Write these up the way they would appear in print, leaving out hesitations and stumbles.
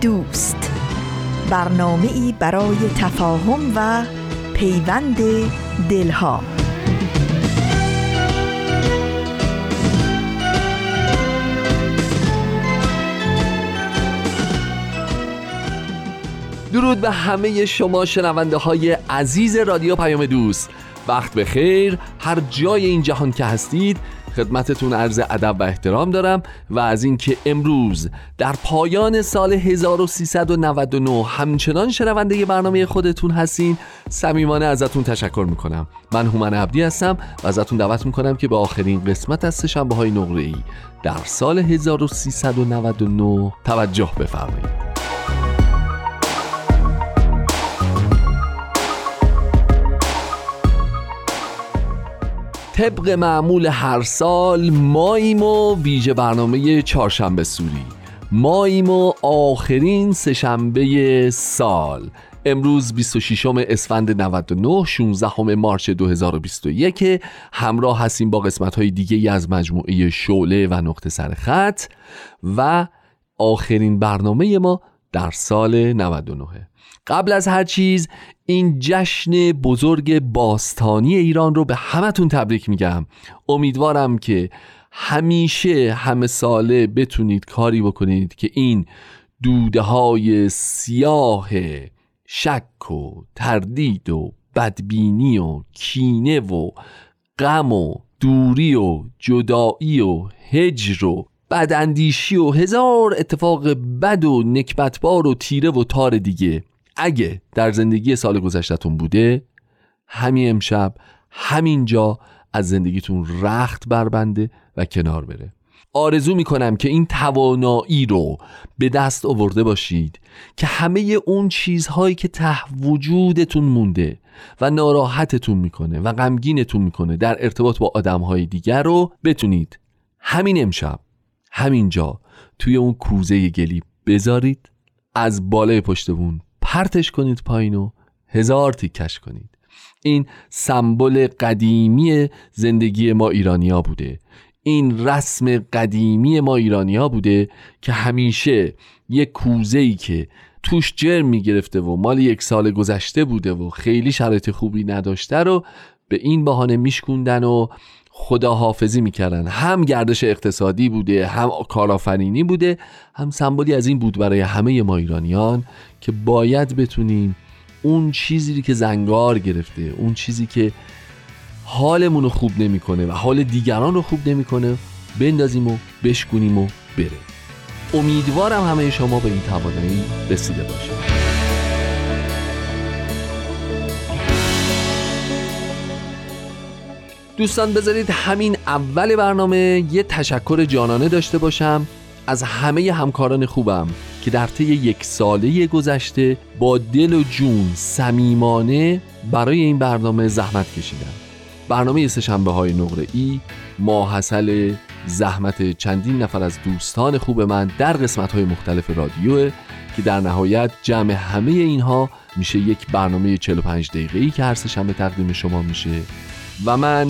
دوست، برنامه‌ای برای تفاهم و پیوند دلها. درود به همه شما شنونده های عزیز رادیو پیام دوست. وقت بخیر، هر جای این جهان که هستید خدمتتون عرض ادب و احترام دارم و از اینکه امروز در پایان سال 1399 همچنان شنونده برنامه خودتون هستین صمیمانه ازتون تشکر میکنم. من هومن عبدی هستم و ازتون دعوت میکنم که به آخرین قسمت از شنبه‌های نقره‌ای در سال 1399 توجه بفرمایید. طبق معمول هر سال ماییم و ویژه برنامه چهارشنبه سوری، ماییم و آخرین سه‌شنبه سال. امروز 26 اسفند 99، 16 مارس 2021 همراه هستیم با قسمت‌های دیگه از مجموعه شعله و نقطه سرخط و آخرین برنامه ما در سال 99. قبل از هر چیز این جشن بزرگ باستانی ایران رو به همتون تبریک میگم. امیدوارم که همیشه همه ساله بتونید کاری بکنید که این دوده های سیاه شک و تردید و بدبینی و کینه و غم و دوری و جدایی و هجر و بداندیشی و هزار اتفاق بد و نکبتبار و تیره و تار دیگه اگه در زندگی سال گذشتتون بوده، همین امشب همینجا از زندگیتون رخت بربنده و کنار بره. آرزو میکنم که این توانایی رو به دست آورده باشید که همه اون چیزهایی که ته وجودتون مونده و ناراحتتون میکنه و غمگینتون میکنه در ارتباط با آدمهای دیگر رو بتونید همین امشب همینجا توی اون کوزه گلی بذارید، از بالای پشتبون پرتش کنید پایین و هزار تیکش کنید. این سمبل قدیمی زندگی ما ایرانی‌ها بوده، این رسم قدیمی ما ایرانی‌ها بوده که همیشه یک کوزه‌ای که توش جرم می‌گرفته و مال یک سال گذشته بوده و خیلی شرایط خوبی نداشته رو به این بهانه میشکوندن و خداحافظی میکردن. هم گردش اقتصادی بوده، هم کارآفرینی بوده، هم سمبولی از این بود برای همه ما ایرانیان که باید بتونیم اون چیزی که زنگار گرفته، اون چیزی که حالمون رو خوب نمیکنه و حال دیگران رو خوب نمیکنه بندازیم و بشکنیم و بره. امیدوارم همه شما به این توانایی رسیده باشید. دوستان بذارید همین اول برنامه یه تشکر جانانه داشته باشم از همه همکاران خوبم که در طی یک ساله گذشته با دل و جون صمیمانه برای این برنامه زحمت کشیدن. برنامه سه‌شنبه‌های نقره‌ای ماحصل زحمت چندین نفر از دوستان خوب من در قسمت‌های مختلف رادیوه که در نهایت جمع همه اینها میشه یک برنامه 45 دقیقه‌ای که هر سه‌شنبه تقدیم شما میشه و من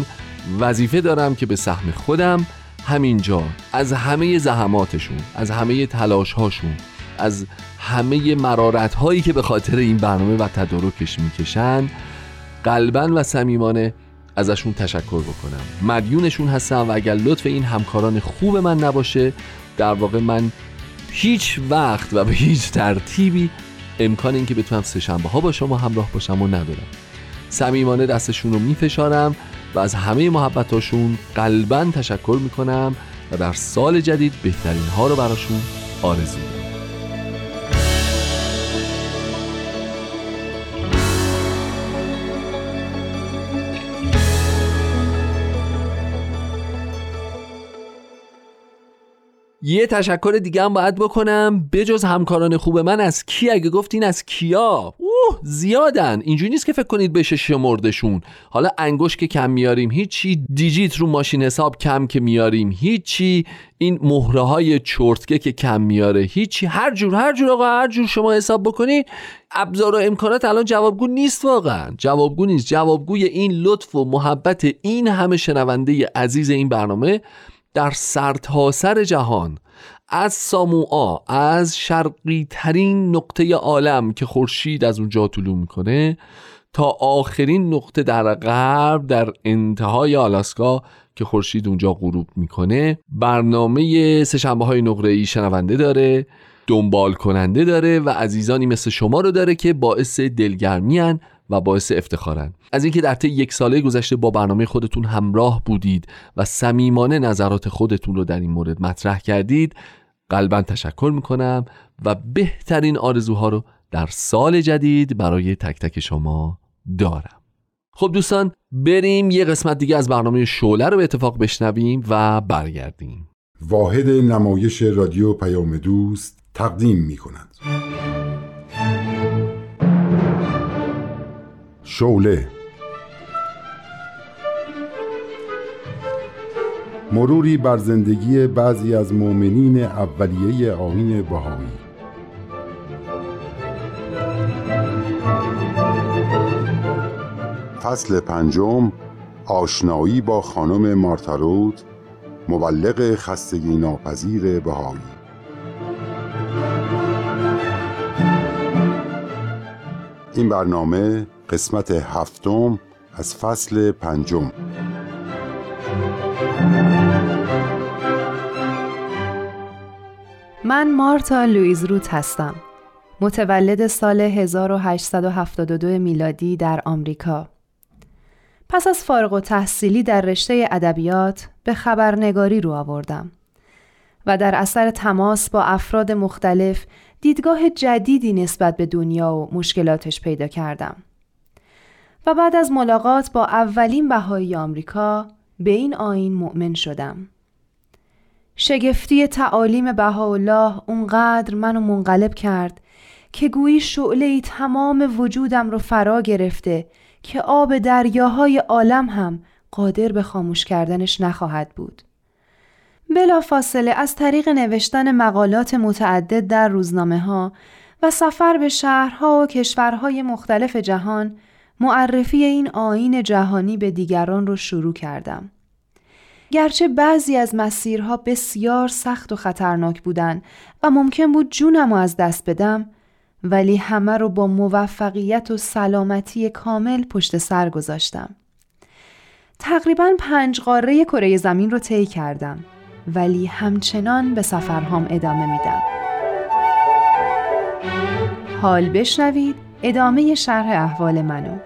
وظیفه دارم که به سهم خودم همینجا از همه زحماتشون، از همه تلاشهاشون، از همه مرارتهایی که به خاطر این برنامه و تدارکش میکشن قلباً و صمیمانه ازشون تشکر بکنم. مدیونشون هستم و اگر لطف این همکاران خوب من نباشه در واقع من هیچ وقت و به هیچ ترتیبی امکان این که بتونم سه‌شنبه ها با شما همراه باشم و ندارم. صمیمانه دستشون رو میفشارم و از همه محبتاشون قلباً تشکر میکنم و در سال جدید بهترین ها رو براشون آرزو دارم. یه تشکر دیگه هم باید بکنم بجز همکاران خوب من. از کی اگه گفتین از کیا؟ اوه زیادن، اینجوری نیست که فکر کنید بشه شمردشون. حالا انگوش که کم میاریم هیچی، دیجیت رو ماشین حساب کم که میاریم هیچی، این مهره های چرتکه که کم میاره هیچی، هر جور آقا هر جور شما حساب بکنید ابزار و امکانات الان جوابگو نیست، واقعا جوابگو نیست. جوابگوی این لطف و محبت این همه شنونده عزیز این برنامه در سرتاسر جهان، از ساموآ، از شرقی ترین نقطه عالم که خورشید از اونجا طلوع میکنه تا آخرین نقطه در غرب، در انتهای آلاسکا که خورشید اونجا غروب میکنه. برنامه سه‌شنبه‌های نقره‌ای شنونده داره، دنبال کننده داره و عزیزانی مثل شما رو داره که باعث دلگرمی هن و باعث افتخارن. از اینکه در طی یک ساله گذشته با برنامه خودتون همراه بودید و صمیمانه نظرات خودتون رو در این مورد مطرح کردید قلباً تشکر میکنم و بهترین آرزوها رو در سال جدید برای تک تک شما دارم. خب دوستان بریم یه قسمت دیگه از برنامه شعله رو به اتفاق بشنویم و برگردیم. واحد نمایش رادیو پیام دوست تقدیم میکنند شعله، مروری بر زندگی بعضی از مؤمنین اولیه آیین بهایی. فصل پنجم، آشنایی با خانم مارتا روت، مبلغ خستگی ناپذیر بهایی. این برنامه قسمت هفتم از فصل پنجم. من مارتا لوئیز روت هستم، متولد سال 1872 میلادی در آمریکا. پس از فارغ التحصیلی در رشته ادبیات به خبرنگاری رو آوردم و در اثر تماس با افراد مختلف دیدگاه جدیدی نسبت به دنیا و مشکلاتش پیدا کردم و بعد از ملاقات با اولین بهایی آمریکا به این آیین مؤمن شدم. شگفتی تعالیم بهاءالله اونقدر منو منقلب کرد که گویی شعله‌ای تمام وجودم رو فرا گرفته که آب دریاهای عالم هم قادر به خاموش کردنش نخواهد بود. بلافاصله از طریق نوشتن مقالات متعدد در روزنامه‌ها و سفر به شهرها و کشورهای مختلف جهان، معرفی این آیین جهانی به دیگران رو شروع کردم. گرچه بعضی از مسیرها بسیار سخت و خطرناک بودن و ممکن بود جونم رو از دست بدم، ولی همه رو با موفقیت و سلامتی کامل پشت سر گذاشتم. تقریباً 5 قاره کره زمین رو طی کردم، ولی همچنان به سفرهام ادامه میدم. حال بشنوید ادامه شرح احوال منو.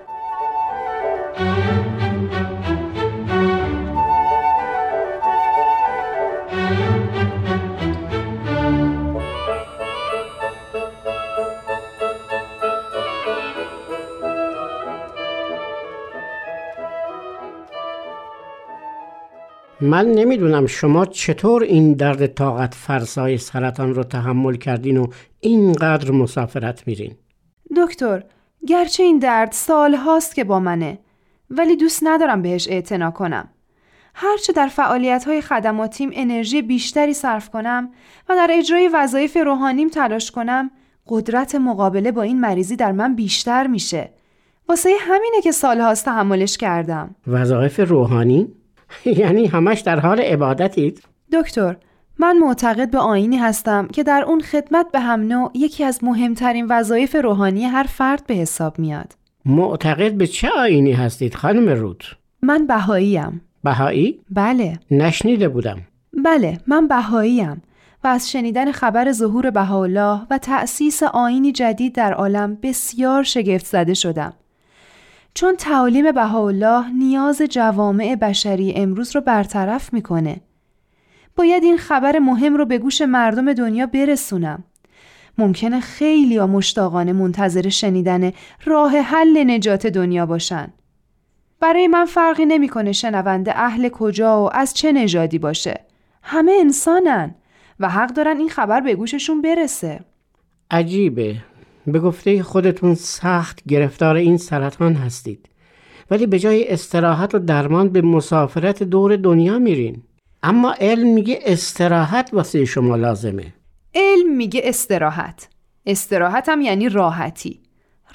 من نمیدونم شما چطور این درد طاقت فرسای سرطان رو تحمل کردین و اینقدر مسافرت میرین. دکتر، گرچه این درد سال هاست که با منه، ولی دوست ندارم بهش اعتنا کنم. هرچه در فعالیت‌های خدماتیم انرژی بیشتری صرف کنم و در اجرای وظایف روحانیم تلاش کنم، قدرت مقابله با این مریضی در من بیشتر میشه. واسه همینه که سال هاست تحملش کردم. وظایف روحانی؟ یعنی همش در حال عبادتید؟ دکتر، من معتقد به آیینی هستم که در اون خدمت به هم نوع یکی از مهمترین وظایف روحانی هر فرد به حساب میاد. معتقد به چه آیینی هستید خانم روت؟ من بهاییم. بهایی؟ بله. نشنیده بودم. بله، من بهاییم و از شنیدن خبر ظهور بهاءالله و تأسیس آیینی جدید در عالم بسیار شگفت زده شدم. چون تعالیم بهاءالله نیاز جوامع بشری امروز رو برطرف میکنه. باید این خبر مهم رو به گوش مردم دنیا برسونم. ممکنه خیلی ها مشتاقانه منتظر شنیدن راه حل نجات دنیا باشن. برای من فرقی نمی‌کنه شنونده اهل کجا و از چه نژادی باشه. همه انسانن و حق دارن این خبر به گوششون برسه. عجیبه. به گفته خودتون سخت گرفتار این سرطان هستید، ولی به جای استراحت و درمان به مسافرت دور دنیا میرین. اما علم میگه استراحت واسه شما لازمه. علم میگه استراحت هم یعنی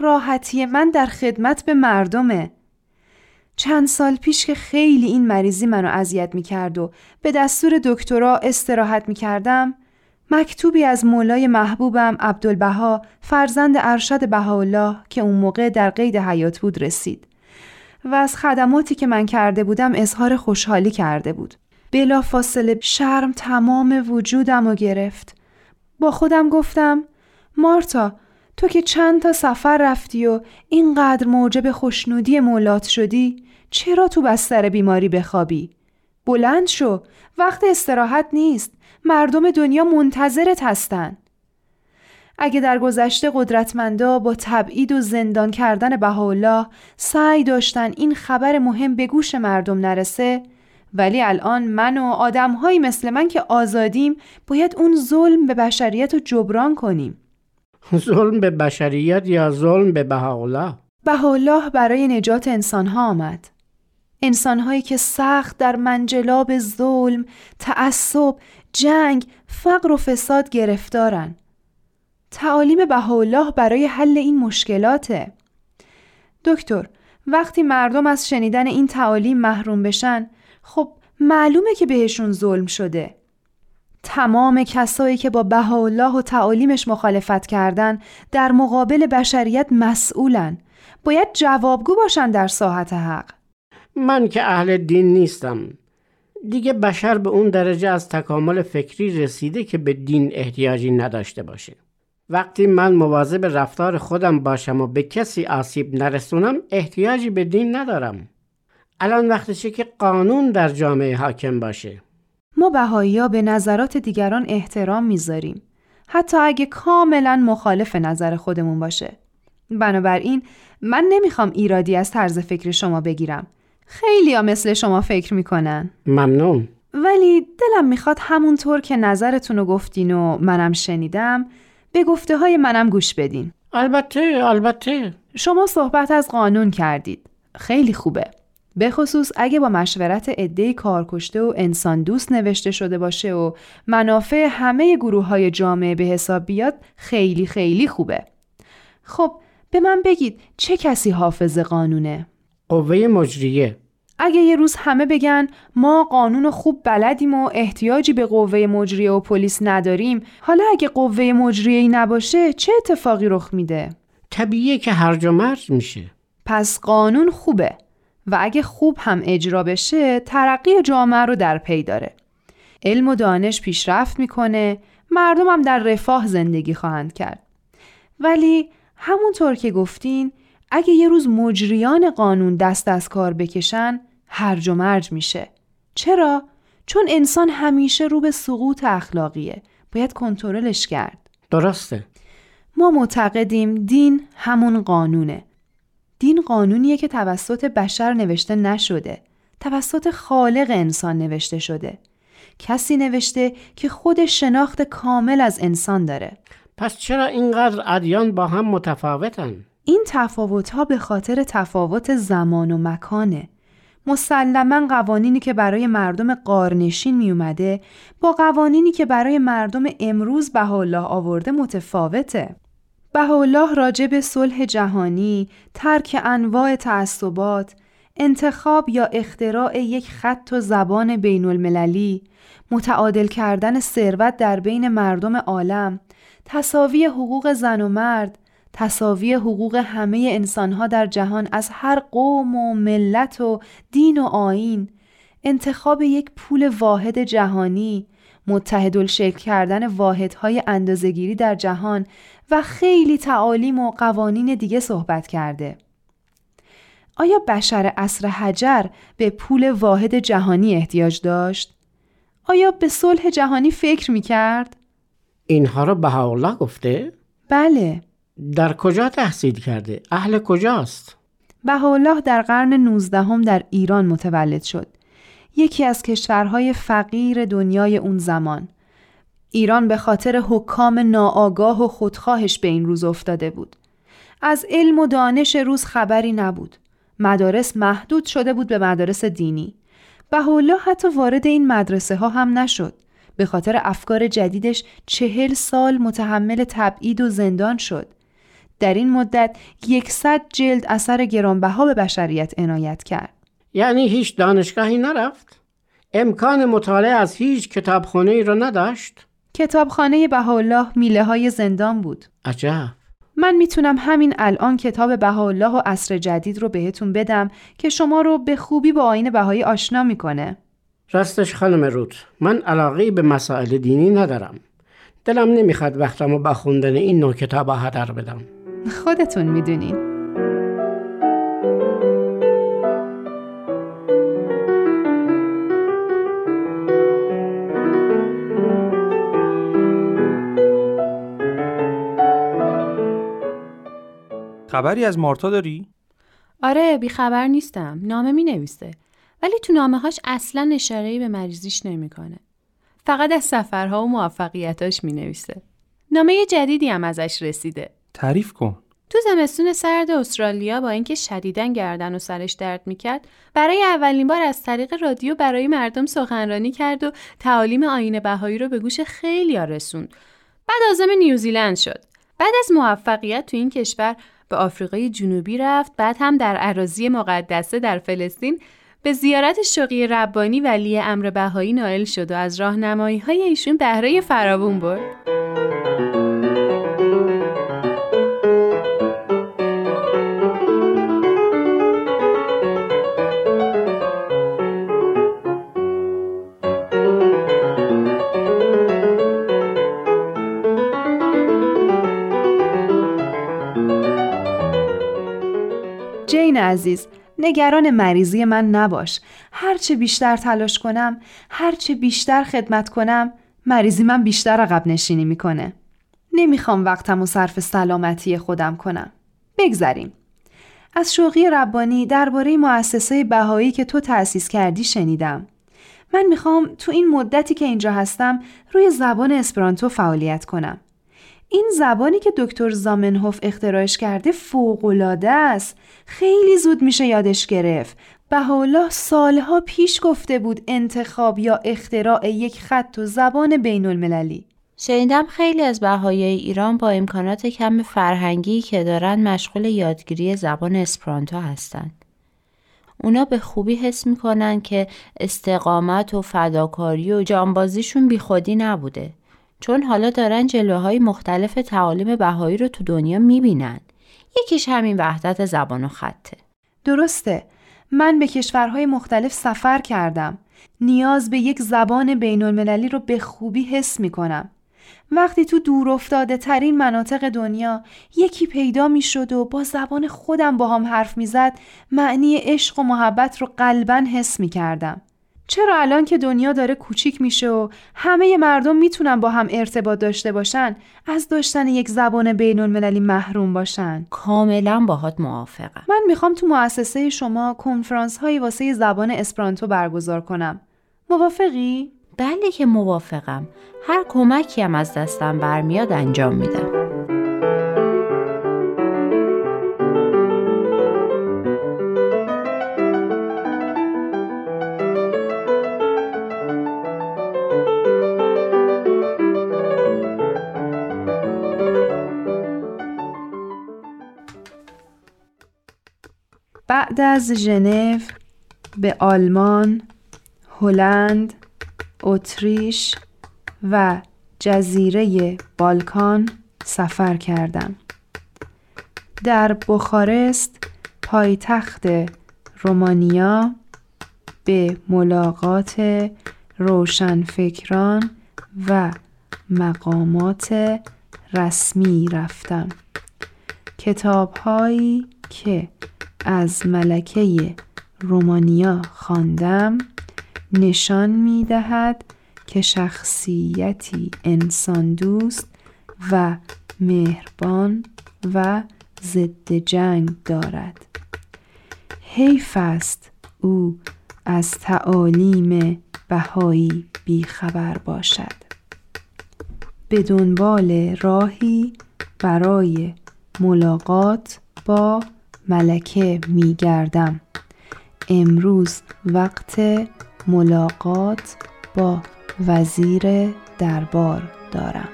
راحتی من در خدمت به مردمه. چند سال پیش که خیلی این مریضی منو اذیت میکرد و به دستور دکترا استراحت میکردم، مکتوبی از مولای محبوبم عبدالبها فرزند ارشد بهاءالله که اون موقع در قید حیات بود رسید و از خدماتی که من کرده بودم اظهار خوشحالی کرده بود. بلا فاصله شرم تمام وجودم رو گرفت. با خودم گفتم مارتا، تو که چند تا سفر رفتی و اینقدر موجب خوشنودی مولات شدی، چرا تو بستر بیماری بخوابی؟ بلند شو، وقت استراحت نیست، مردم دنیا منتظرت هستن. اگه در گذشته قدرتمندا با تبعید و زندان کردن بهاءالله سعی داشتن این خبر مهم به گوش مردم نرسه، ولی الان من و آدم‌هایی مثل من که آزادیم باید اون ظلم به بشریت رو جبران کنیم. ظلم به بشریت یا ظلم به بهاءالله؟ بهاءالله برای نجات انسان‌ها آمد. انسان‌هایی که سخت در منجلاب ظلم، تعصب، جنگ، فقر و فساد گرفتارن. تعالیم بهاءالله برای حل این مشکلاته. دکتر، وقتی مردم از شنیدن این تعالیم محروم بشن، خب معلومه که بهشون ظلم شده. تمام کسایی که با بهاءالله و تعالیمش مخالفت کردن در مقابل بشریت مسئولن. باید جوابگو باشن در ساحت حق. من که اهل دین نیستم. دیگه بشر به اون درجه از تکامل فکری رسیده که به دین احتیاجی نداشته باشه. وقتی من مواظب رفتار خودم باشم و به کسی آسیب نرسونم احتیاجی به دین ندارم. الان وقتشه که قانون در جامعه حاکم باشه. ما بهایی‌ها به نظرات دیگران احترام میذاریم، حتی اگه کاملا مخالف نظر خودمون باشه. بنابراین من نمیخوام ایرادی از طرز فکر شما بگیرم. خیلی‌ها مثل شما فکر میکنن. ممنون. ولی دلم میخواد همونطور که نظرتونو گفتین و منم شنیدم، به گفته های منم گوش بدین. البته. شما صحبت از قانون کردید. خیلی خوبه. به خصوص اگه با مشورت عده‌ای کارکشته و انسان دوست نوشته شده باشه و منافع همه گروه‌های جامعه به حساب بیاد، خیلی خیلی خوبه. خب به من بگید چه کسی حافظ قانونه؟ قوه مجریه. اگه یه روز همه بگن ما قانون خوب بلدیم و احتیاجی به قوه مجریه و پلیس نداریم، حالا اگه قوه مجریه‌ای نباشه چه اتفاقی رخ میده؟ طبیعیه که هرج و مرج میشه. پس قانون خوبه و اگه خوب هم اجرا بشه ترقی جامعه رو در پی داره. علم و دانش پیشرفت میکنه، مردم هم در رفاه زندگی خواهند کرد. ولی همونطور که گفتین اگه یه روز مجریان قانون دست از کار بکشن هرج و مرج میشه. چرا؟ چون انسان همیشه رو به سقوط اخلاقیه. باید کنترلش کرد. درسته. ما معتقدیم دین همون قانونه. دین قانونیه که توسط بشر نوشته نشده، توسط خالق انسان نوشته شده. کسی نوشته که خود شناخت کامل از انسان داره. پس چرا اینقدر ادیان با هم متفاوتن؟ این تفاوت‌ها به خاطر تفاوت زمان و مکانه. مسلماً قوانینی که برای مردم قارنشین می اومده با قوانینی که برای مردم امروز بهاءالله آورده متفاوته. بهاءالله راجع به صلح جهانی، ترک انواع تعصبات، انتخاب یا اختراع یک خط و زبان بین المللی، متعادل کردن ثروت در بین مردم عالم، تساوی حقوق زن و مرد، تساوی حقوق همه انسانها در جهان از هر قوم و ملت و دین و آیین، انتخاب یک پول واحد جهانی، متحدالشکل کردن واحدهای اندازه‌گیری در جهان و خیلی تعالیم و قوانین دیگه صحبت کرده. آیا بشر عصر حجر به پول واحد جهانی احتیاج داشت؟ آیا به صلح جهانی فکر می‌کرد؟ اینها رو بهاءالله گفته؟ بله. در کجا تحصیل کرده؟ اهل کجاست؟ بهاءالله در قرن 19 در ایران متولد شد. یکی از کشورهای فقیر دنیای اون زمان. ایران به خاطر حکام ناآگاه و خودخواهش به این روز افتاده بود. از علم و دانش روز خبری نبود. مدارس محدود شده بود به مدارس دینی. بهاءالله حتی وارد این مدرسه ها هم نشد. به خاطر افکار جدیدش 40 سال متحمل تبعید و زندان شد. در این مدت 100 جلد اثر گرانبها به بشریت عنایت کرد. یعنی هیچ دانشگاهی نرفت؟ امکان مطالعه از هیچ کتابخانه ای را نداشت؟ کتابخانه بهاءالله میله های زندان بود. عجب. من میتونم همین الان کتاب بهاءالله و عصر جدید رو بهتون بدم که شما رو به خوبی با آیین بهایی آشنا میکنه. راستش خانم روت، من علاقه‌ای به مسائل دینی ندارم. دلم نمیخواد وقتم رو به خوندن این نوع کتاب‌ها هدر بدم. خودتون میدونین. خبری از مارتا داری؟ آره، بیخبر نیستم. نامه می نویسه. ولی تو نامه هاش اصلا اشاره‌ای به مریضیش نمی کنه. فقط از سفرها و موفقیتاش می نویسه. نامه جدیدی هم ازش رسیده. تعریف کن. تو زمستون سرد استرالیا با اینکه شدیداً گردن و سرش درد می کرد، برای اولین بار از طریق رادیو برای مردم سخنرانی کرد و تعالیم آیین بهایی رو به گوش خیلی‌ها رسوند. بعد عازم نیوزیلند شد. بعد از موفقیت تو این کشور به آفریقای جنوبی رفت، بعد هم در اراضی مقدسه در فلسطین به زیارت شقی ربانی ولی امر بهایی نائل شد و از راهنمایی‌های ایشون بهره فراوان برد. جین عزیز، نگران مریضی من نباش. هرچه بیشتر تلاش کنم، هرچه بیشتر خدمت کنم، مریضی من بیشتر عقب نشینی میکنه. نمیخوام وقتم و صرف سلامتی خودم کنم. بگذریم. از شوقی ربانی درباره مؤسسه بهایی که تو تأسیس کردی شنیدم. من میخوام تو این مدتی که اینجا هستم روی زبان اسپرانتو فعالیت کنم. این زبانی که دکتر زامنهوف اختراعش کرده فوق‌العاده است. خیلی زود میشه یادش گرفت. بهاءالله سالها پیش گفته بود انتخاب یا اختراع یک خط و زبان بین المللی. شنیدم خیلی از بهایی ایران با امکانات کم فرهنگی که دارن مشغول یادگیری زبان اسپرانتو هستند. اونا به خوبی حس میکنن که استقامت و فداکاری و جانبازیشون بیخودی نبوده. چون حالا دارن جلوه‌های مختلف تعالیم بهایی رو تو دنیا می‌بینن. یکیش همین وحدت زبان و خطه. درسته. من به کشورهای مختلف سفر کردم. نیاز به یک زبان بین‌المللی رو به خوبی حس می‌کنم. وقتی تو دورافتاده ترین مناطق دنیا یکی پیدا می‌شد و با زبان خودم با هم حرف می‌زد، معنی عشق و محبت رو قلباً حس می‌کردم. چرا الان که دنیا داره کوچیک میشه و همه مردم میتونن با هم ارتباط داشته باشن، از داشتن یک زبان بین‌المللی محروم باشن؟ کاملا باهات موافقم. من میخوام تو مؤسسه شما کنفرانس هایی واسه زبان اسپرانتو برگزار کنم. موافقی؟ بله که موافقم. هر کمکی هم از دستم برمیاد انجام میدم. بعد از ژنو به آلمان، هلند، اتریش و جزیره بالکان سفر کردم. در بخارست، پایتخت رومانیا، به ملاقات روشنفکران و مقامات رسمی رفتم. کتاب‌هایی که از ملکه رومانیا خواندم نشان می‌دهد که شخصیتی انسان دوست و مهربان و ضد جنگ دارد. حیف است او از تعالیم بهایی بیخبر باشد. به دنبال راهی برای ملاقات با ملکه می گردم. امروز وقت ملاقات با وزیر دربار دارم.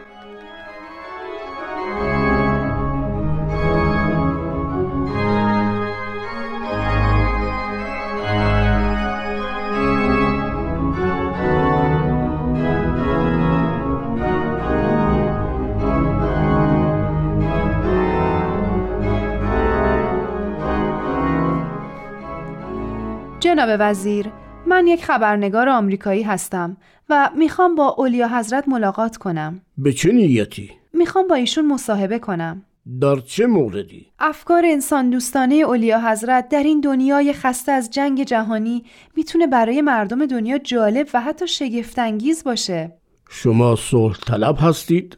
جناب وزیر، من یک خبرنگار آمریکایی هستم و میخوام با اولیا حضرت ملاقات کنم. به چه نیتی؟ میخوام با ایشون مصاحبه کنم. در چه موردی؟ افکار انسان دوستانه اولیا حضرت در این دنیای خسته از جنگ جهانی میتونه برای مردم دنیا جالب و حتی شگفت‌انگیز باشه. شما صلح طلب هستید؟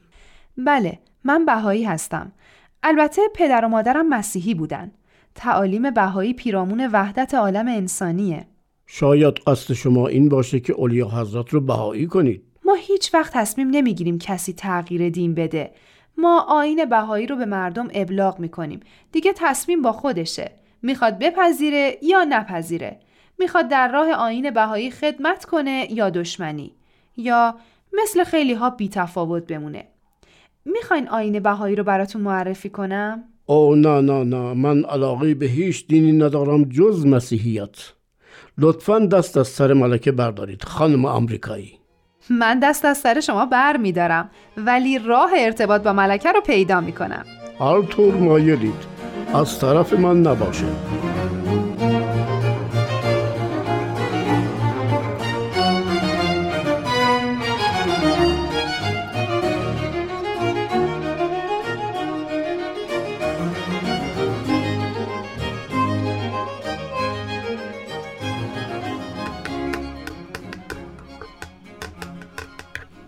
بله، من بهایی هستم. البته پدر و مادرم مسیحی بودن. تعالیم بهایی پیرامون وحدت عالم انسانیه. شاید قصد شما این باشه که اولیا حضرت رو بهایی کنید. ما هیچ وقت تصمیم نمیگیریم کسی تغییر دین بده. ما آیین بهایی رو به مردم ابلاغ میکنیم. دیگه تصمیم با خودشه. میخواد بپذیره یا نپذیره. میخواد در راه آیین بهایی خدمت کنه یا دشمنی. یا مثل خیلی ها بی تفاوت بمونه. میخواین آیین بهایی رو براتون معرفی کنم؟ او نه، من علاقه به هیچ دینی ندارم جز مسیحیت. لطفاً دست از سر ملکه بردارید خانم آمریکایی. من دست از سر شما بر میدارم، ولی راه ارتباط با ملکه رو پیدا میکنم. هر طور مایلید، از طرف من نباشه.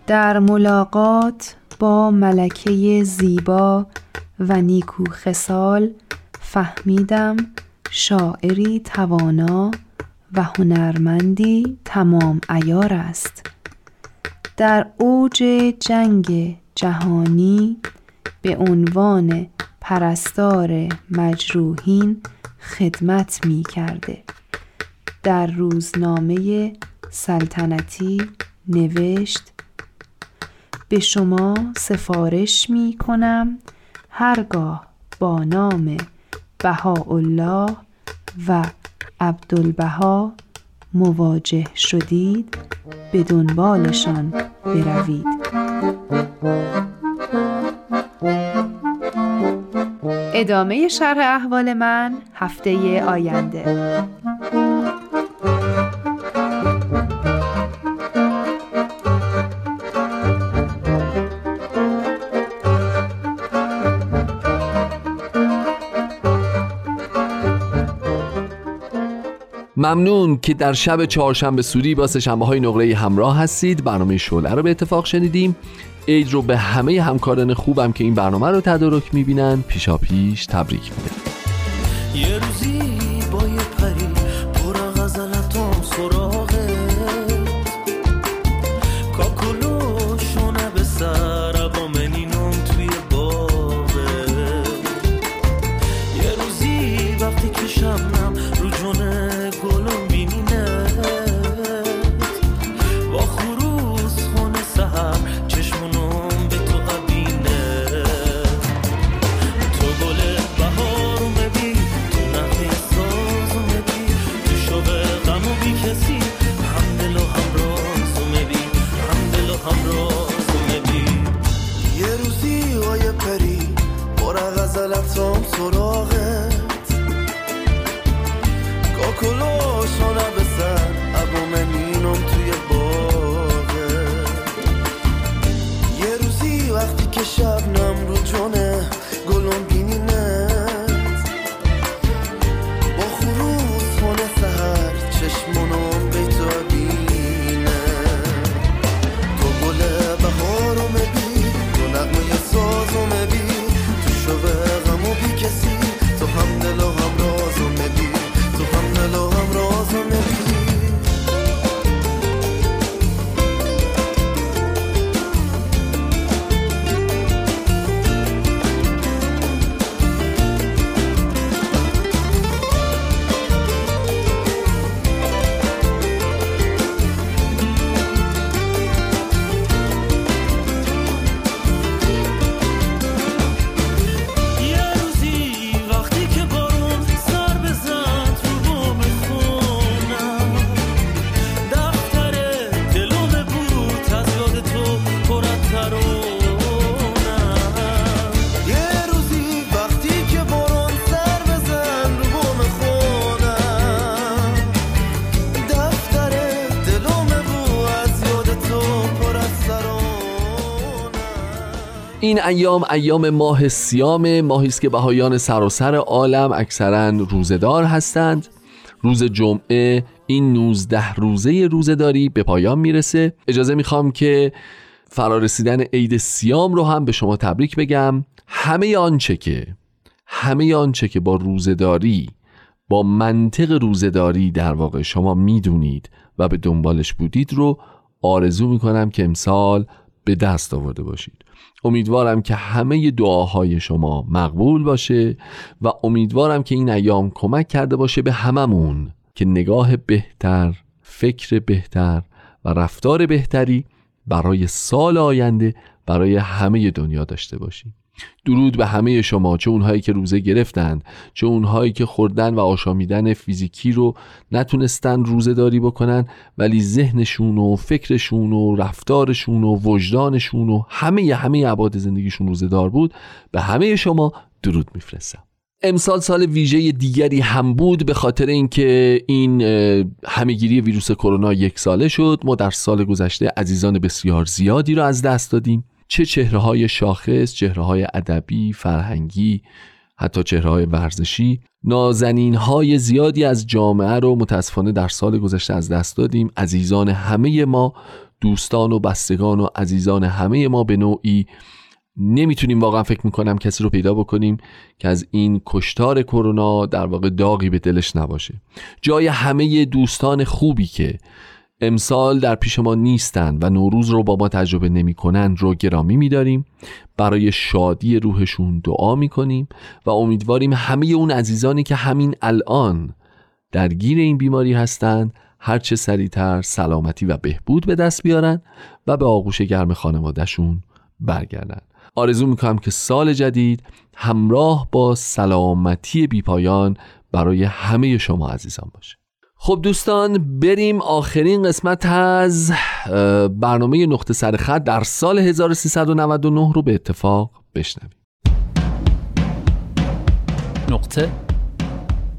در ملاقات با ملکه زیبا و نیکو خصال فهمیدم شاعری توانا و هنرمندی تمام عیار است. در اوج جنگ جهانی به عنوان پرستار مجروحین خدمت می کرده. در روزنامه سلطنتی نوشت: به شما سفارش می کنم هرگاه با نام بهاءالله و عبدالبها مواجه شدید به دنبالشان بروید. ادامه شرح احوال من هفته آینده. ممنون که در شب چهارشنبه سوری با سه‌شنبه‌های نقره‌ای همراه هستید. برنامه شعله رو به اتفاق شنیدیم. عید رو به همه همکاران خوبم که این برنامه رو تدارک می‌بینن پیشاپیش تبریک می‌گم. یه روزی با یه پری پر غزلتم سراغت، کاکلو شونه به سر ابومنینم توی باغت. یه روزی وقتی که شبنم رو جونه غزلتم سراغت، کاکلو شونه به سر ابومنینم توی باغت. یه روزی وقتی که شبنم رو جونه گلم بینینت، با خروس خونه سهر چشمونم به تو بینم. تو گل بهارم بی، تو نغمه سازم بی، غمو بی کسی، تو هم دل و هم رازم بی، تو هم دل و هم رازم بی. این ایام ماه صیام، ماهی است که بهایان سراسر عالم اکثراً روزه‌دار هستند. روز جمعه این 19 روزه روزه‌داری به پایان میرسه. اجازه میخوام که فرارسیدن عید صیام رو هم به شما تبریک بگم. همه آنچه که با روزه‌داری، با منطق روزه‌داری در واقع شما میدونید و به دنبالش بودید رو آرزو میکنم که امسال به دست آورده باشید. امیدوارم که همه دعاهای شما مقبول باشه و امیدوارم که این ایام کمک کرده باشه به هممون که نگاه بهتر، فکر بهتر و رفتار بهتری برای سال آینده برای همه دنیا داشته باشیم. درود به همه شما، چه اونهایی که روزه گرفتند، چه اونهایی که خوردن و آشامیدن فیزیکی رو نتونستن روزه داری بکنن ولی ذهنشون و فکرشون و رفتارشون و وجدانشون و همه ابعاد زندگیشون روزه دار بود. به همه شما درود میفرستم. امسال سال ویژه دیگری هم بود، به خاطر اینکه این همهگیری ویروس کرونا یک ساله شد. ما در سال گذشته عزیزان بسیار زیادی رو از دست دادیم، چه چهره‌های شاخص، چهره‌های ادبی، فرهنگی، حتی چهره‌های ورزشی. نازنین‌های زیادی از جامعه رو متأسفانه در سال گذشته از دست دادیم. عزیزان همه ما، دوستان و بستگان و عزیزان همه ما به نوعی. نمیتونیم واقعا، فکر میکنم کسی رو پیدا بکنیم که از این کشتار کرونا در واقع داغی به دلش نباشه. جای همه دوستان خوبی که امسال در پیش ما نیستند و نوروز رو با ما تجربه نمی کنند رو گرامی می داریم. برای شادی روحشون دعا می کنیم و امیدواریم همه اون عزیزانی که همین الان درگیر این بیماری هستند هرچه سریعتر سلامتی و بهبود به دست بیارن و به آغوش گرم خانوادهشون برگردن. آرزو می کنم که سال جدید همراه با سلامتی بیپایان برای همه شما عزیزان باشه. خب دوستان، بریم آخرین قسمت از برنامه نقطه سرخط در سال 1399 رو به اتفاق بشنویم. نقطه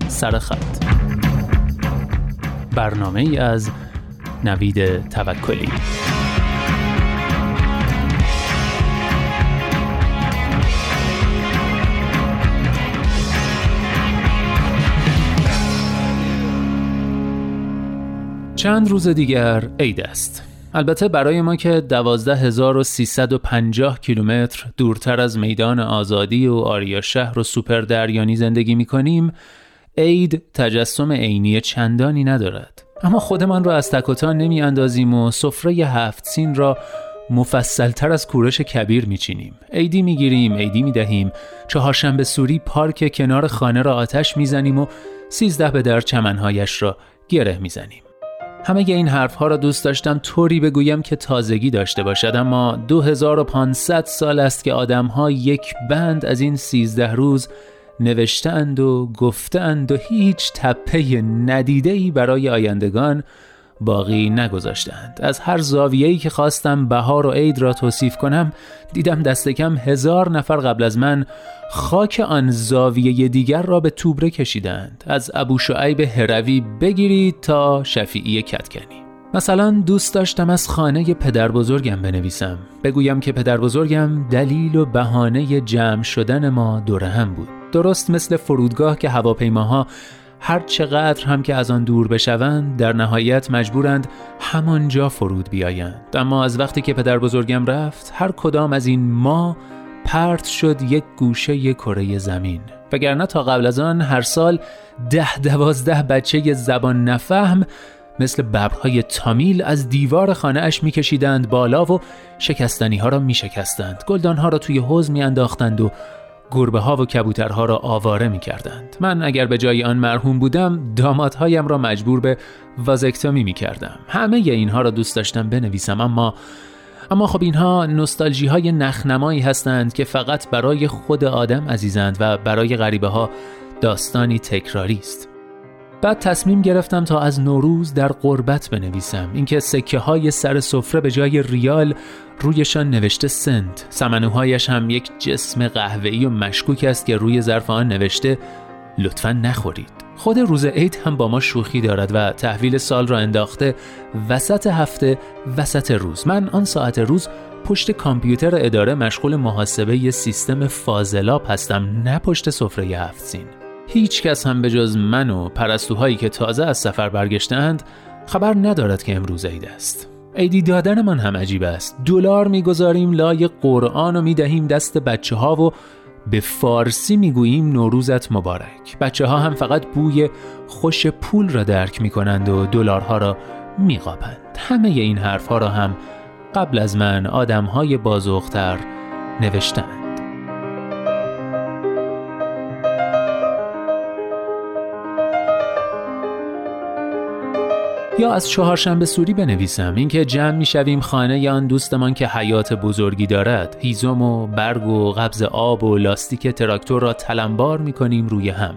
سرخط، برنامه ای از نوید توکلی. چند روز دیگر عید است. البته برای ما که 12350 کیلومتر دورتر از میدان آزادی و آریا شهر و سوپر دریانی زندگی می‌کنیم، عید تجسم عینی چندانی ندارد. اما خودمان را از تکوتان نمی‌اندازیم و سفره 7 سین را مفصل‌تر از کورش کبیر می‌چینیم. عیدی می‌گیریم، عیدی می‌دهیم. 4شنبه سوری پارک کنار خانه را آتش می‌زنیم و 13 به در چمن‌هایش را گره می‌زنیم. همه این حرفها را دوست داشتم طوری بگویم که تازگی داشته باشد، اما 2500 سال است که آدم‌ها یک بند از این 13 روز نوشتند و گفتند و هیچ تپه ندیده‌ای برای آیندگان باقی نگذاشتند. از هر زاویه‌ای که خواستم بهار و عید را توصیف کنم، دیدم دست کم 1000 نفر قبل از من خاک آن زاویه دیگر را به توبره کشیدند، از ابو شعیب هروی بگیرید تا شفیعی کدکنی. مثلا دوست داشتم از خانه پدر بزرگم بنویسم، بگویم که پدر بزرگم دلیل و بهانه جمع شدن ما دور هم بود، درست مثل فرودگاه که هواپیماها هر چقدر هم که از آن دور بشوند در نهایت مجبورند همانجا فرود بیایند. اما از وقتی که پدر بزرگم رفت، هر کدام از این ما پرت شد یک گوشه یک کره زمین، وگرنه تا قبل از آن هر سال 10-12 بچه زبان نفهم مثل ببرهای تامیل از دیوار خانه اش می کشیدند بالا و شکستنی ها را می شکستند، گلدان ها را توی حوض می انداختند و گربه ها و کبوترها را آواره می کردند. من اگر به جای آن مرحوم بودم، دامادهایم را مجبور به وازکتومی می کردم. همه اینها را دوست داشتم بنویسم، اما خب اینها نوستالژی های نخنمایی هستند که فقط برای خود آدم عزیزند و برای غریبه ها داستانی تکراری است. بعد تصمیم گرفتم تا از نوروز در غربت بنویسم، اینکه سکه های سر سفره به جای ریال رویشان نوشته سنت، سمنوهایش هم یک جسم قهوه‌ای و مشکوک است که روی ظرف آن نوشته لطفاً نخورید. خود روز عید هم با ما شوخی دارد و تحویل سال را انداخته وسط هفته، وسط روز. من آن ساعت روز پشت کامپیوتر اداره مشغول محاسبه یه سیستم فاضلاب هستم، نه پشت سفره 7 سین. هیچ کس هم به جز من و پرستوهایی که تازه از سفر برگشتند خبر ندارد که امروز عید است. عیدی دادن من هم عجیب است. دلار میگذاریم لای قرآن و میدهیم دست بچه ها و به فارسی میگوییم نوروزت مبارک. بچه ها هم فقط بوی خوش پول را درک میکنند و دلارها را میقاپند. همه این حرف ها را هم قبل از من آدم های بازوختر نوشتند. یا از چهارشنبه سوری بنویسم، اینکه جمع میشویم خانه ی آن دوستمان که حیات بزرگی دارد. هیزم و برگ و قبض آب و لاستیک تراکتور را تلمبار میکنیم روی هم.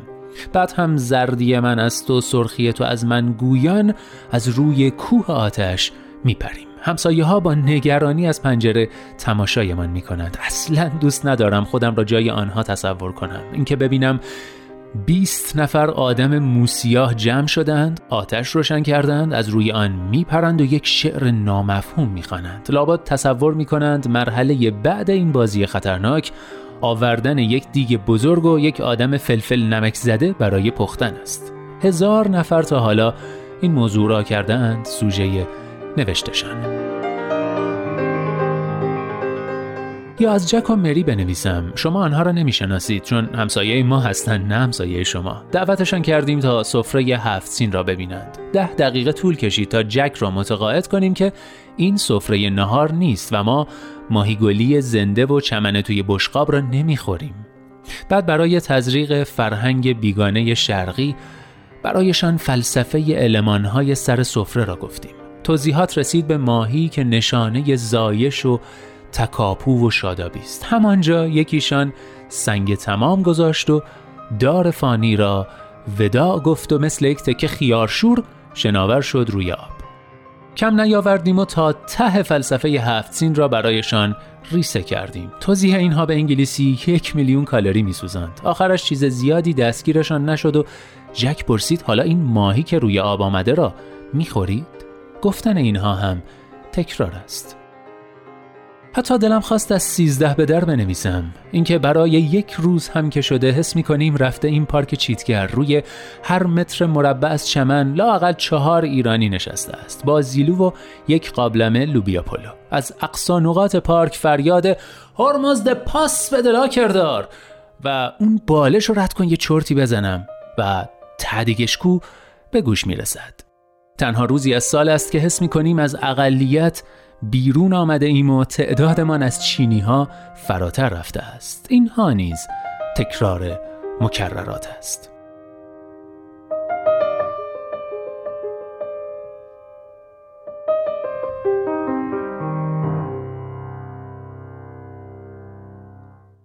بعد هم زردی من است و سرخی تو از من، گویان از روی کوه آتش میپریم. همسایه ها با نگرانی از پنجره تماشای من میکنند. اصلا دوست ندارم خودم را جای آنها تصور کنم. اینکه ببینم 20 نفر آدم موسیاه جمع شدند، آتش روشن کردند، از روی آن میپرند و یک شعر نامفهوم میخوانند. لابد تصور میکنند مرحله بعد این بازی خطرناک آوردن یک دیگ بزرگ و یک آدم فلفل نمک زده برای پختن است. 1000 نفر تا حالا این موضوع را کردند سوژه نوشتشان. یا از جک و مری بنویسم. شما آنها را نمیشناسید چون همسایه ما هستند، نه همسایه شما. دعوتشان کردیم تا سفره 7 سین را ببینند. 10 دقیقه طول کشید تا جک را متقاعد کنیم که این سفره نهار نیست و ما ماهیگلی زنده و چمنه توی بشقاب را نمیخوریم. بعد برای تزریق فرهنگ بیگانه شرقی برایشان فلسفه المانهای سر سفره را گفتیم. توضیحات رسید به ماهی که نشانه زایش و تکاپو و شادابی است. همانجا یکیشان سنگ تمام گذاشت و دار فانی را وداع گفت و مثل یک تکه خیارشور شناور شد روی آب. کم نیاوردیم و تا ته فلسفه 7 سین را برایشان ریسه کردیم. توضیح اینها به انگلیسی 1,000,000 کالری میسوزند. آخرش چیز زیادی دستگیرشان نشد و جک پرسید حالا این ماهی که روی آب آمده را میخورید؟ گفتن اینها هم تکرار است. حتی دلم خواست از 13 به در بنویسم. اینکه برای یک روز هم که شده حس می‌کنیم رفته این پارک چیتگر، روی هر متر مربع از چمن لااقل 4 ایرانی نشسته است با زیلو و یک قابلمه لوبیا پلو. از اقصا نقاط پارک فریاد هرمزد پاس به دلاکردار و اون بالش رو رد کن یه چرتی بزنم و تدیگشکو به گوش میرسد. تنها روزی از سال است که حس می‌کنیم از اقلیت بیرون آمده ایم و تعدادمان از چینی ها فراتر رفته است. اینها نیز تکرار مکررات است.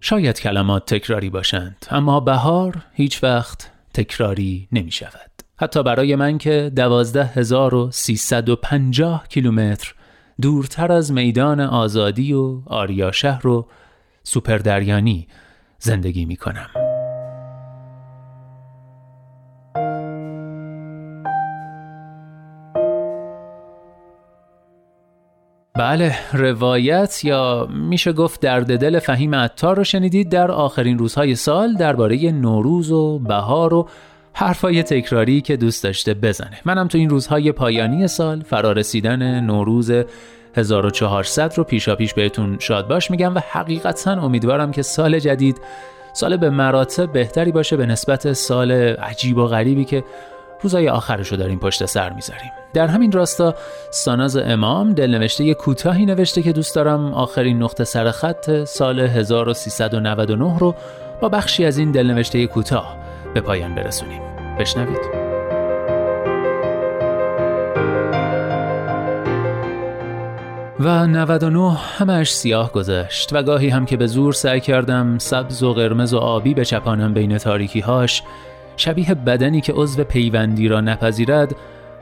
شاید کلمات تکراری باشند، اما بهار هیچ وقت تکراری نمی شود. حتی برای من که 12,350 کیلومتر دورتر از میدان آزادی و آریا شهر و سوپردریانی زندگی می کنم. بله، روایت یا میشه گفت درد دل فهیم عطار رو شنیدید در آخرین روزهای سال درباره نوروز و بهار و حرفای تکراری که دوست داشته بزنه. منم تو این روزهای پایانی سال فرارسیدن نوروز 1400 رو پیشاپیش بهتون شاد باش میگم و حقیقتاً امیدوارم که سال جدید سال به مراتب بهتری باشه به نسبت سال عجیب و غریبی که روزهای آخرش رو داریم پشت سر میذاریم. در همین راستا ساناز امام دلنوشته کوتاهی نوشته که دوست دارم آخرین نقطه سر خط سال 1399 رو با بخشی از این دلنوشته کوتاه به پایان برسونیم. بشنوید. و 99 همش سیاه گذشت و گاهی هم که به زور سعی کردم سبز و قرمز و آبی به چپانم بین تاریکی‌هاش، شبیه بدنی که عضو پیوندی را نپذیرد،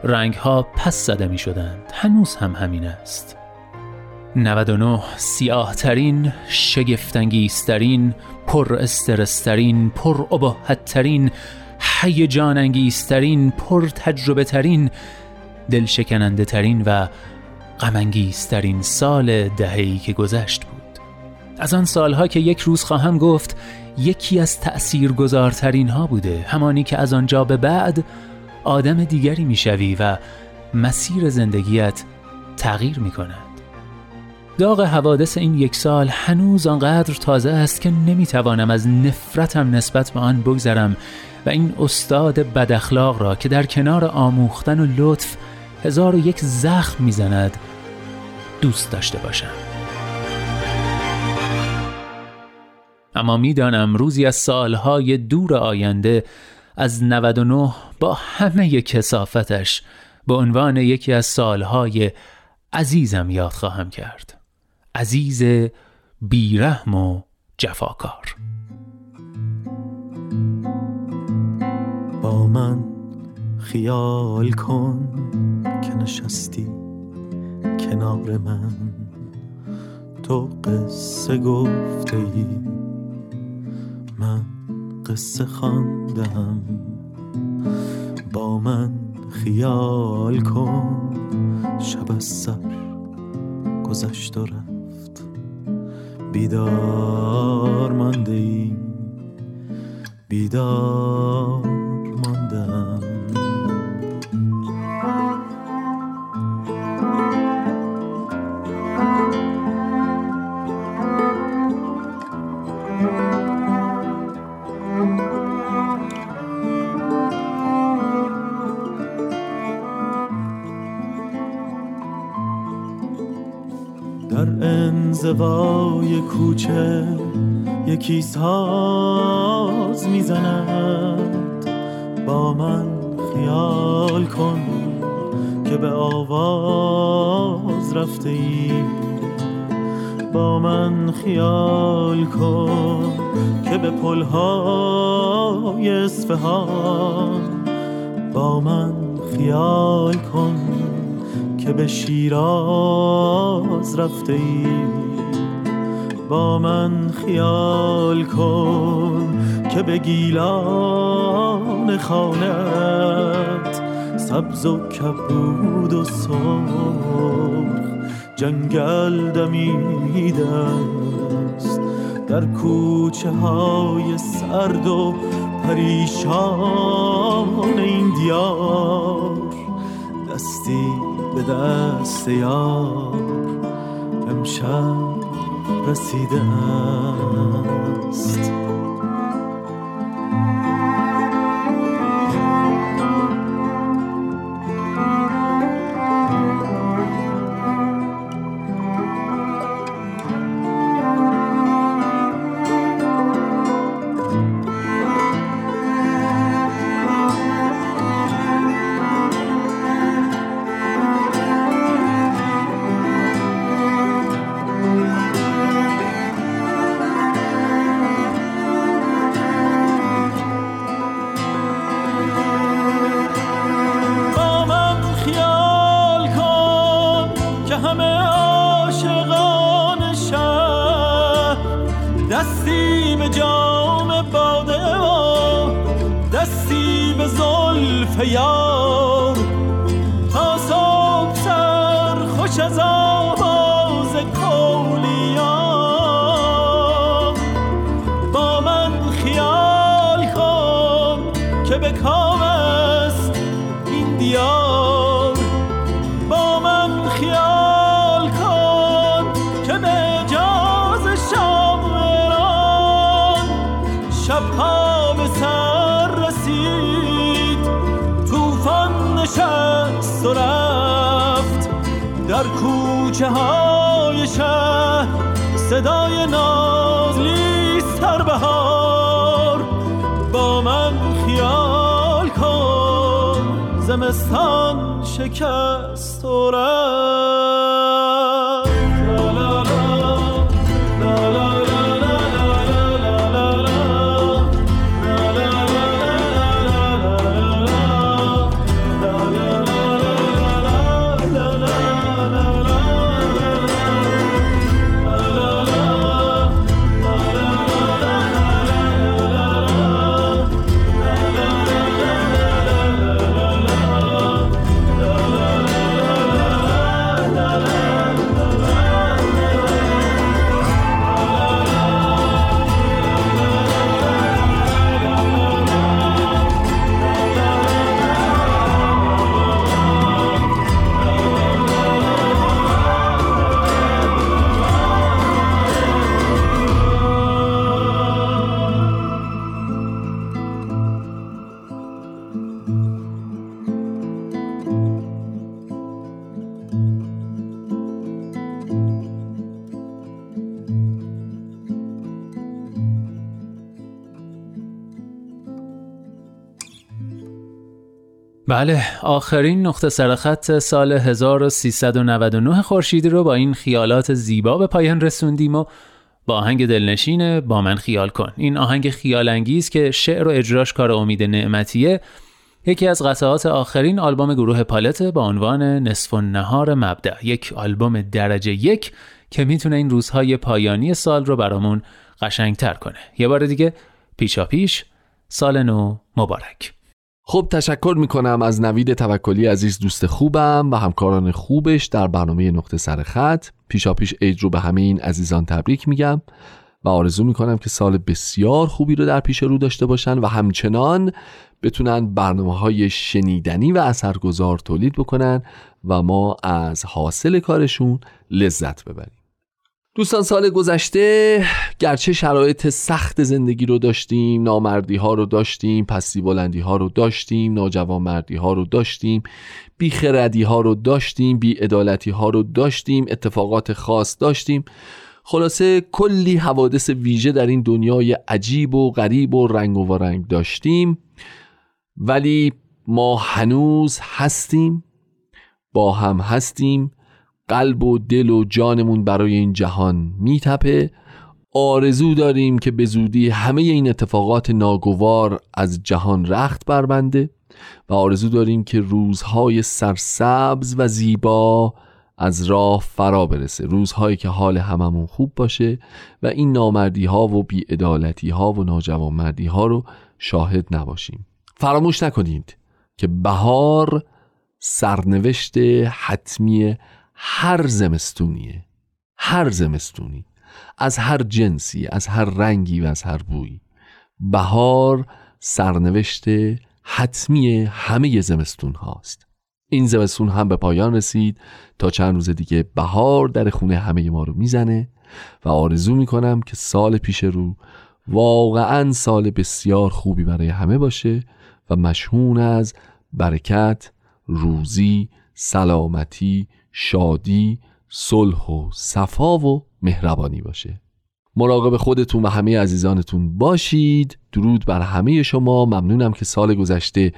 رنگ‌ها پس زده می‌شدند. هنوز هم همین است. 99 سیاه‌ترین، شگفت‌انگیزترین، پر استرسترین، پر اباحت‌ترین، هیجان‌انگیزترین، پر تجربه‌ترین، دلشکننده‌ترین و غم‌انگیزترین سال دهه‌ای که گذشت بود. از آن سالها که یک روز خواهم گفت یکی از تأثیرگذارترین ها بوده، همانی که از آنجا به بعد آدم دیگری میشوی و مسیر زندگیت تغییر میکند. داغ حوادث این یک سال هنوز آنقدر تازه است که نمیتوانم از نفرتم نسبت به آن بگذرم و این استاد بداخلاق را که در کنار آموختن و لطف 1001 زخم میزند دوست داشته باشم. اما میدانم روزی از سالهای دور آینده از 99 با همه کثافتش به عنوان یکی از سالهای عزیزم یاد خواهم کرد. عزیز بیرحم و جفاکار. با من خیال کن که نشستی کنار من، تو قصه گفته ای من قصه خواندم. با من خیال کن شب از سر گذشت و رفت، بیدار مانده ای بیدار ماندم. زوای کوچه یکی ساز میزند، با من خیال کن که به آواز رفته ای، با من خیال کن که به پلهای اصفهان، با من خیال کن که به شیراز رفته ای، با من خیال کن که به گیلان خانت، سبز و کبود و سرخ جنگل دمیده است، در کوچه های سرد و پریشان این دیار، دستی به دست یار امشب رسیده است. زمستان شکست و رفت. بله، آخرین نقطه سرخط سال 1399 خورشیدی رو با این خیالات زیبا به پایان رسوندیم و با آهنگ دلنشین با من خیال کن. این آهنگ خیال انگیز که شعر و اجراش کار امید نعمتیه، یکی از قطعات آخرین آلبوم گروه پالته با عنوان نصف النهار مبدأ، یک آلبوم درجه یک که میتونه این روزهای پایانی سال رو برامون قشنگتر کنه. یه بار دیگه پیشا پیش سال نو مبارک. خب تشکر میکنم از نوید توکلی عزیز، دوست خوبم و همکاران خوبش در برنامه نقطه سر خط. پیشا پیش عید رو به همه این عزیزان تبریک میگم و آرزو میکنم که سال بسیار خوبی رو در پیش رو داشته باشن و همچنان بتونن برنامه‌های شنیدنی و اثرگذار تولید بکنن و ما از حاصل کارشون لذت ببریم. دوستان، سال گذشته گرچه شرایط سخت زندگی رو داشتیم، نامردی ها رو داشتیم، پستی بلندی ها رو داشتیم، ناجوانمردی ها رو داشتیم، بیخردی ها رو داشتیم، بیعدالتی ها رو داشتیم، اتفاقات خاص داشتیم، خلاصه کلی حوادث ویژه در این دنیای عجیب و غریب و رنگ و وارنگ داشتیم، ولی ما هنوز هستیم، با هم هستیم، قلب و دل و جانمون برای این جهان میتپه. آرزو داریم که به زودی همه این اتفاقات ناگوار از جهان رخت بربنده و آرزو داریم که روزهای سرسبز و زیبا از راه فرا برسه، روزهایی که حال هممون خوب باشه و این نامردی ها و بیعدالتی ها و ناجوانمردی ها رو شاهد نباشیم. فراموش نکنید که بهار سرنوشت حتمی هر زمستونیه، هر زمستونی، از هر جنسی، از هر رنگی و از هر بویی. بهار سرنوشت حتمی همه زمستون هاست. این زمستون هم به پایان رسید، تا چند روز دیگه بهار در خونه همه ما رو میزنه و آرزو میکنم که سال پیش رو واقعا سال بسیار خوبی برای همه باشه و مشهون از برکت، روزی، سلامتی، شادی، صلح و صفا و مهربانی باشه. مراقب خودتون و همه عزیزانتون باشید. درود بر همه شما. ممنونم که سال گذشته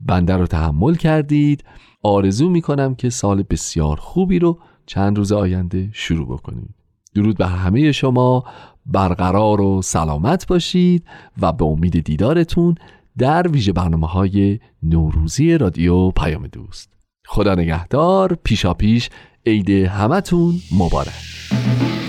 بنده رو تحمل کردید. آرزو میکنم که سال بسیار خوبی رو چند روز آینده شروع بکنید. درود بر همه شما. برقرار و سلامت باشید و به امید دیدارتون در ویژه برنامه‌های نوروزی رادیو پیام دوست. خدا نگهدار. پیشا پیش عید همتون مبارک.